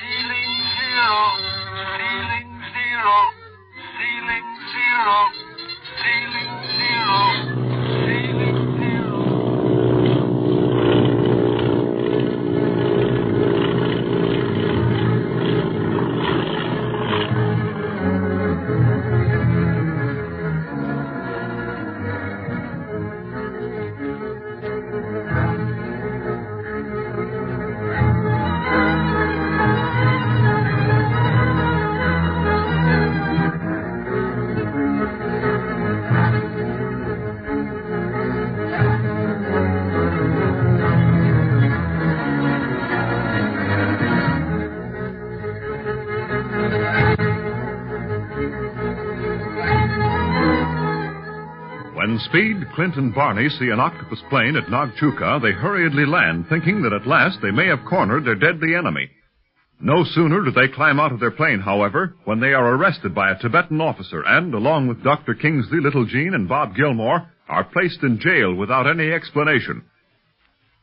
Ceiling zero, ceiling zero, ceiling zero, ceiling zero, ceiling Speed, Clint, and Barney see an octopus plane at Nagchuka. They hurriedly land, thinking that at last they may have cornered their deadly enemy. No sooner do they climb out of their plane, however, when they are arrested by a Tibetan officer and, along with Dr. Kingsley, Little Jean, and Bob Gilmore, are placed in jail without any explanation.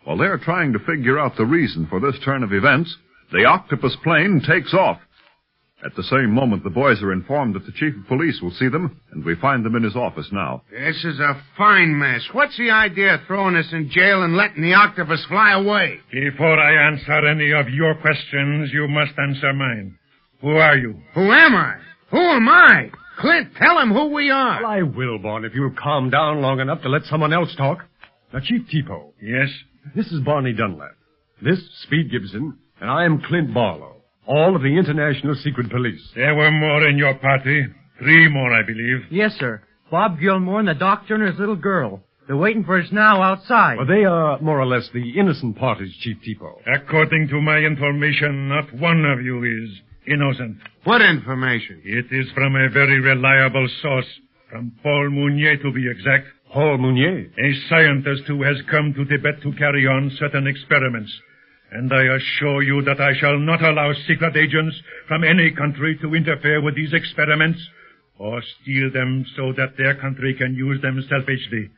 While they're trying to figure out the reason for this turn of events, the octopus plane takes off. At the same moment, the boys are informed that the chief of police will see them, and we find them in his office now. This is a fine mess. What's the idea of throwing us in jail and letting the octopus fly away? Before I answer any of your questions, you must answer mine. Who are you? Who am I? Who am I? Clint, tell him who we are. Well, I will, Bon, if you'll calm down long enough to let someone else talk. Now, Chief Tipo. Yes? This is Barney Dunlap. This, Speed Gibson, and I am Clint Barlow. All of the International Secret Police. There were more in your party. 3 more, I believe. Yes, sir. Bob Gilmore and the doctor and his little girl. They're waiting for us now outside. Well, they are more or less the innocent parties, Chief Tipo. According to my information, not one of you is innocent. What information? It is from a very reliable source. From Paul Mounier, to be exact. Paul Mounier? A scientist who has come to Tibet to carry on certain experiments. And I assure you that I shall not allow secret agents from any country to interfere with these experiments or steal them so that their country can use them selfishly,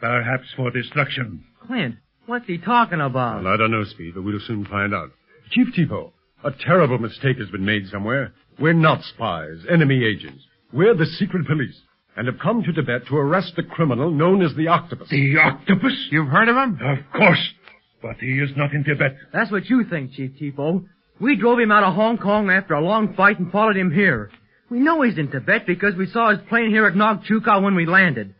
perhaps for destruction. Clint, what's he talking about? Well, I don't know, Speed, but we'll soon find out. Chief Tipo, a terrible mistake has been made somewhere. We're not spies, enemy agents. We're the secret police and have come to Tibet to arrest the criminal known as the Octopus. The Octopus? You've heard of him? Of course. But he is not in Tibet. That's what you think, Chief Tipo. We drove him out of Hong Kong after a long fight and followed him here. We know he's in Tibet because we saw his plane here at Nagchuka when we landed.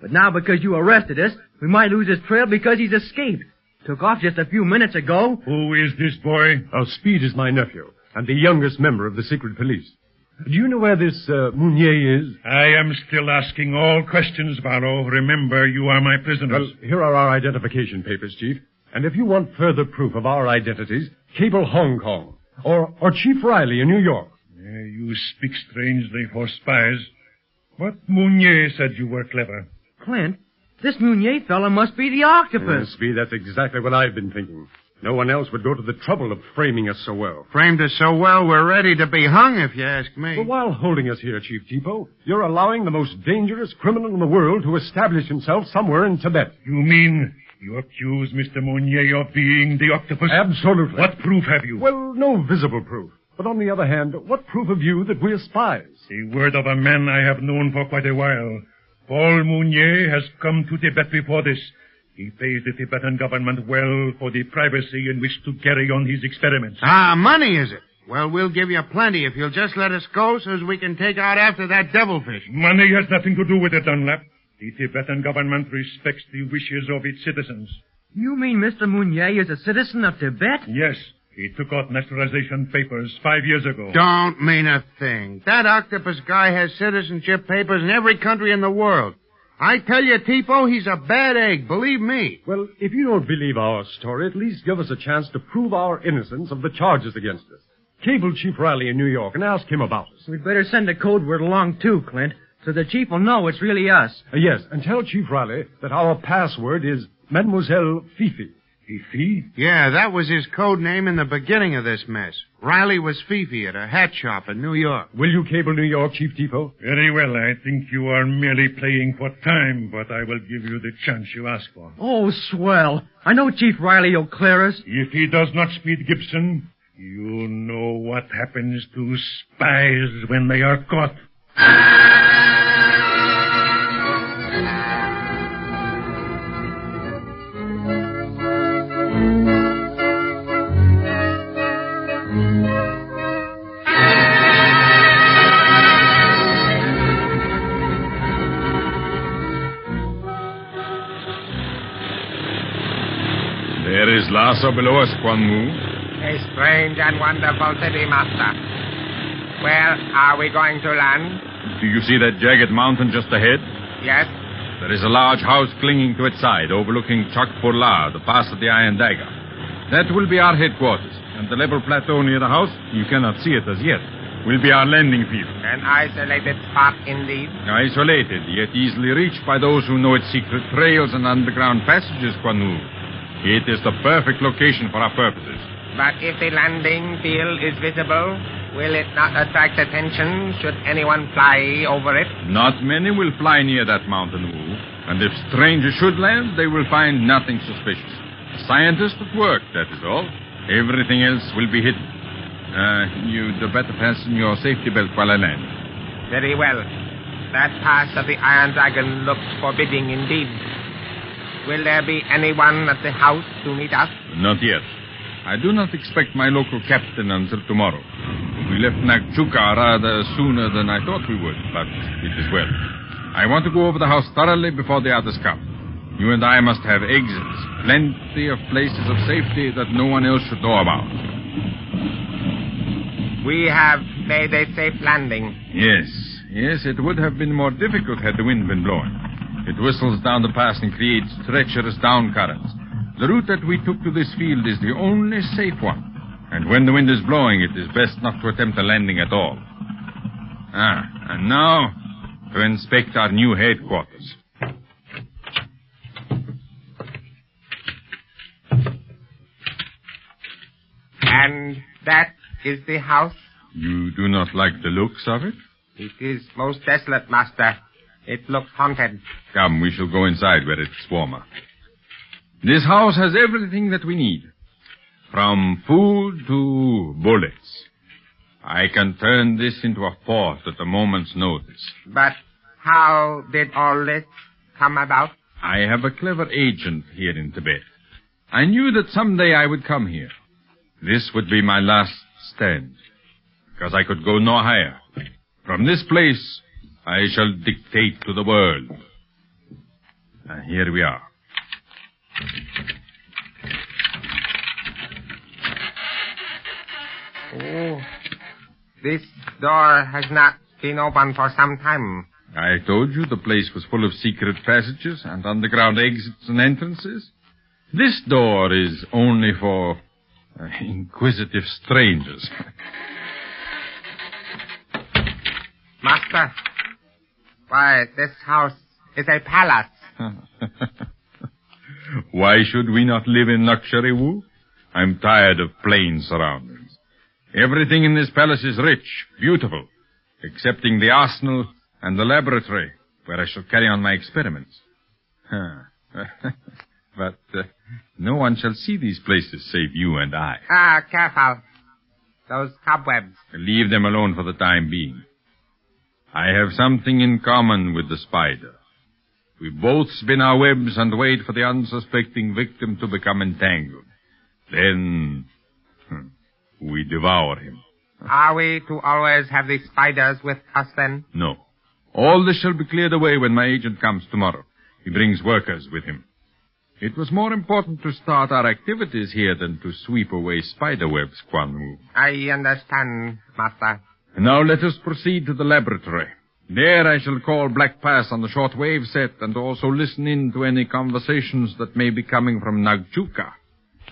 But now because you arrested us, we might lose his trail because he's escaped. Took off just a few minutes ago. Who is this boy? Oh, Speed is my nephew and the youngest member of the secret police. Do you know where this Mounier is? I am still asking all questions, Barrow. Remember, you are my prisoners. Well, here are our identification papers, Chief. And if you want further proof of our identities, cable Hong Kong or Chief Riley in New York. You speak strangely for spies. But Mounier said you were clever. Clint, this Mounier fellow must be the octopus. Speed, that's exactly what I've been thinking. No one else would go to the trouble of framing us so well. Framed us so well, we're ready to be hung, if you ask me. But while holding us here, Chief Tipo, you're allowing the most dangerous criminal in the world to establish himself somewhere in Tibet. You mean... you accuse Mr. Mounier of being the octopus? Absolutely. What proof have you? Well, no visible proof. But on the other hand, what proof have you that we're spies? The word of a man I have known for quite a while. Paul Mounier has come to Tibet before this. He pays the Tibetan government well for the privacy in which to carry on his experiments. Ah, money is it? Well, we'll give you plenty if you'll just let us go so as we can take out after that devilfish. Money has nothing to do with it, Dunlap. The Tibetan government respects the wishes of its citizens. You mean Mr. Mounier is a citizen of Tibet? Yes. He took out naturalization papers 5 years ago. Don't mean a thing. That octopus guy has citizenship papers in every country in the world. I tell you, Tipo, he's a bad egg. Believe me. Well, if you don't believe our story, at least give us a chance to prove our innocence of the charges against us. Cable Chief Riley in New York and ask him about us. We'd better send a code word along, too, Clint. So the chief will know it's really us. Yes, and tell Chief Riley that our password is Mademoiselle Fifi. Fifi? Yeah, that was his code name in the beginning of this mess. Riley was Fifi at a hat shop in New York. Will you cable New York, Chief Tipo? Very well. I think you are merely playing for time, but I will give you the chance you ask for. Oh, swell. I know Chief Riley will clear us. If he does not, Speed Gibson, you know what happens to spies when they are caught. Lhasa below us, Kwan Mu. A strange and wonderful city, Master. Where are we going to land? Do you see that jagged mountain just ahead? Yes. There is a large house clinging to its side, overlooking Chakpur La, the pass of the Iron Dagger. That will be our headquarters, and the level plateau near the house, you cannot see it as yet, will be our landing field. An isolated spot, indeed. Isolated, yet easily reached by those who know its secret trails and underground passages, Kwan Mu. It is the perfect location for our purposes. But if the landing field is visible, will it not attract attention should anyone fly over it? Not many will fly near that mountain, Wu. And if strangers should land, they will find nothing suspicious. A scientist at work, that is all. Everything else will be hidden. You'd better fasten your safety belt while I land. Very well. That pass of the Iron Dragon looks forbidding indeed. Will there be anyone at the house to meet us? Not yet. I do not expect my local captain until tomorrow. We left Nagchuka rather sooner than I thought we would, but it is well. I want to go over the house thoroughly before the others come. You and I must have exits, plenty of places of safety that no one else should know about. We have made a safe landing. Yes, it would have been more difficult had the wind been blowing. It whistles down the pass and creates treacherous down currents. The route that we took to this field is the only safe one. And when the wind is blowing, it is best not to attempt a landing at all. And now, to inspect our new headquarters. And that is the house? You do not like the looks of it? It is most desolate, Master. It looks haunted. Come, we shall go inside where it's warmer. This house has everything that we need. From food to bullets. I can turn this into a fort at a moment's notice. But how did all this come about? I have a clever agent here in Tibet. I knew that someday I would come here. This would be my last stand. Because I could go no higher. From this place, I shall dictate to the world. And here we are. Oh, this door has not been opened for some time. I told you the place was full of secret passages and underground exits and entrances. This door is only for inquisitive strangers. Master. Why, this house is a palace. Why should we not live in luxury, Wu? I'm tired of plain surroundings. Everything in this palace is rich, beautiful, excepting the arsenal and the laboratory, where I shall carry on my experiments. But no one shall see these places save you and I. Careful. Those cobwebs. Leave them alone for the time being. I have something in common with the spider. We both spin our webs and wait for the unsuspecting victim to become entangled. Then, we devour him. Are we to always have the spiders with us then? No. All this shall be cleared away when my agent comes tomorrow. He brings workers with him. It was more important to start our activities here than to sweep away spider webs, Kwan Mu. I understand, Master. Now let us proceed to the laboratory. There I shall call Black Pass on the shortwave set and also listen in to any conversations that may be coming from Nagchuka.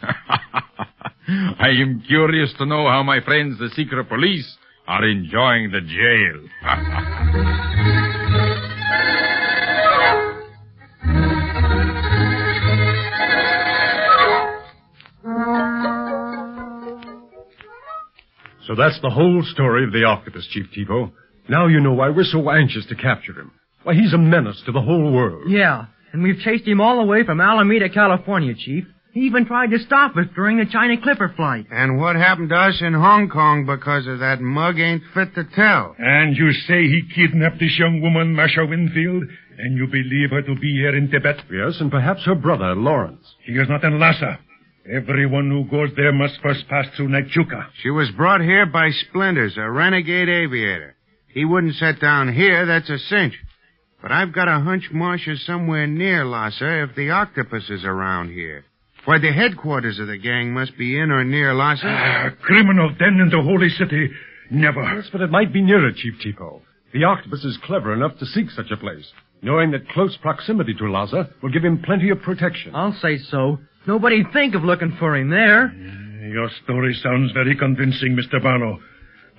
I am curious to know how my friends, the secret police, are enjoying the jail. So that's the whole story of the octopus, Chief Tipo. Now you know why we're so anxious to capture him. Why, he's a menace to the whole world. Yeah, and we've chased him all the way from Alameda, California, Chief. He even tried to stop us during the China Clipper flight. And what happened to us in Hong Kong because of that mug ain't fit to tell. And you say he kidnapped this young woman, Marsha Winfield, and you believe her to be here in Tibet? Yes, and perhaps her brother, Lawrence. She is not in Lhasa. Everyone who goes there must first pass through Nagchuka. She was brought here by Splendors, a renegade aviator. He wouldn't set down here, that's a cinch. But I've got a hunch Marsha's somewhere near Lhasa if the octopus is around here. Why, the headquarters of the gang must be in or near Lhasa. Criminal den in the holy city. Never. Yes, but it might be nearer, Chief Tipo. The octopus is clever enough to seek such a place, knowing that close proximity to Lhasa will give him plenty of protection. I'll say so. Nobody'd think of looking for him there. Your story sounds very convincing, Mr. Barlow.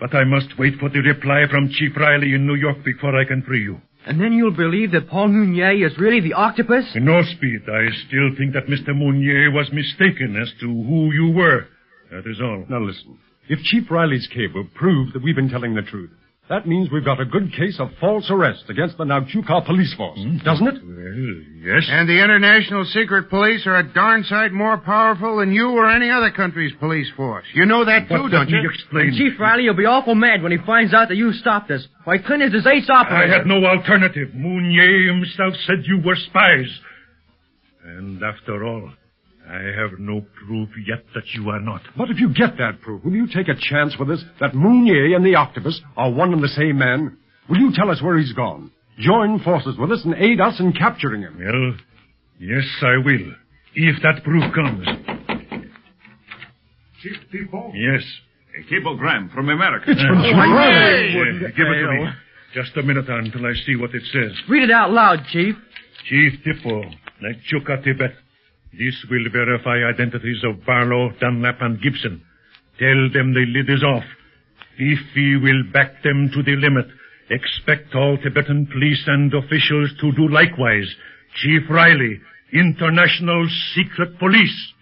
But I must wait for the reply from Chief Riley in New York before I can free you. And then you'll believe that Paul Mounier is really the octopus? No, Speed. I still think that Mr. Mounier was mistaken as to who you were. That is all. Now listen. If Chief Riley's cable proved that we've been telling the truth, that means we've got a good case of false arrest against the Nagchuka police force, doesn't it? Well, yes. And the international secret police are a darn sight more powerful than you or any other country's police force. You know that too, don't you? Let me explain. And Chief Riley will be awful mad when he finds out that you stopped us. Why, Clint is his ace operator. I had no alternative. Mounier himself said you were spies. And after all, I have no proof yet that you are not. But if you get that proof, will you take a chance with us that Mounier and the octopus are one and the same man? Will you tell us where he's gone? Join forces with us and aid us in capturing him. Well, yes, I will. If that proof comes. Chief Tipo? Yes. A cablegram from America. It's from China. Give it to me. Just a minute until I see what it says. Read it out loud, Chief. Chief Tipo, Nagchuka, Tibet. This will verify identities of Barlow, Dunlap, and Gibson. Tell them the lid is off. Fifi will back them to the limit. Expect all Tibetan police and officials to do likewise. Chief Riley, International Secret Police.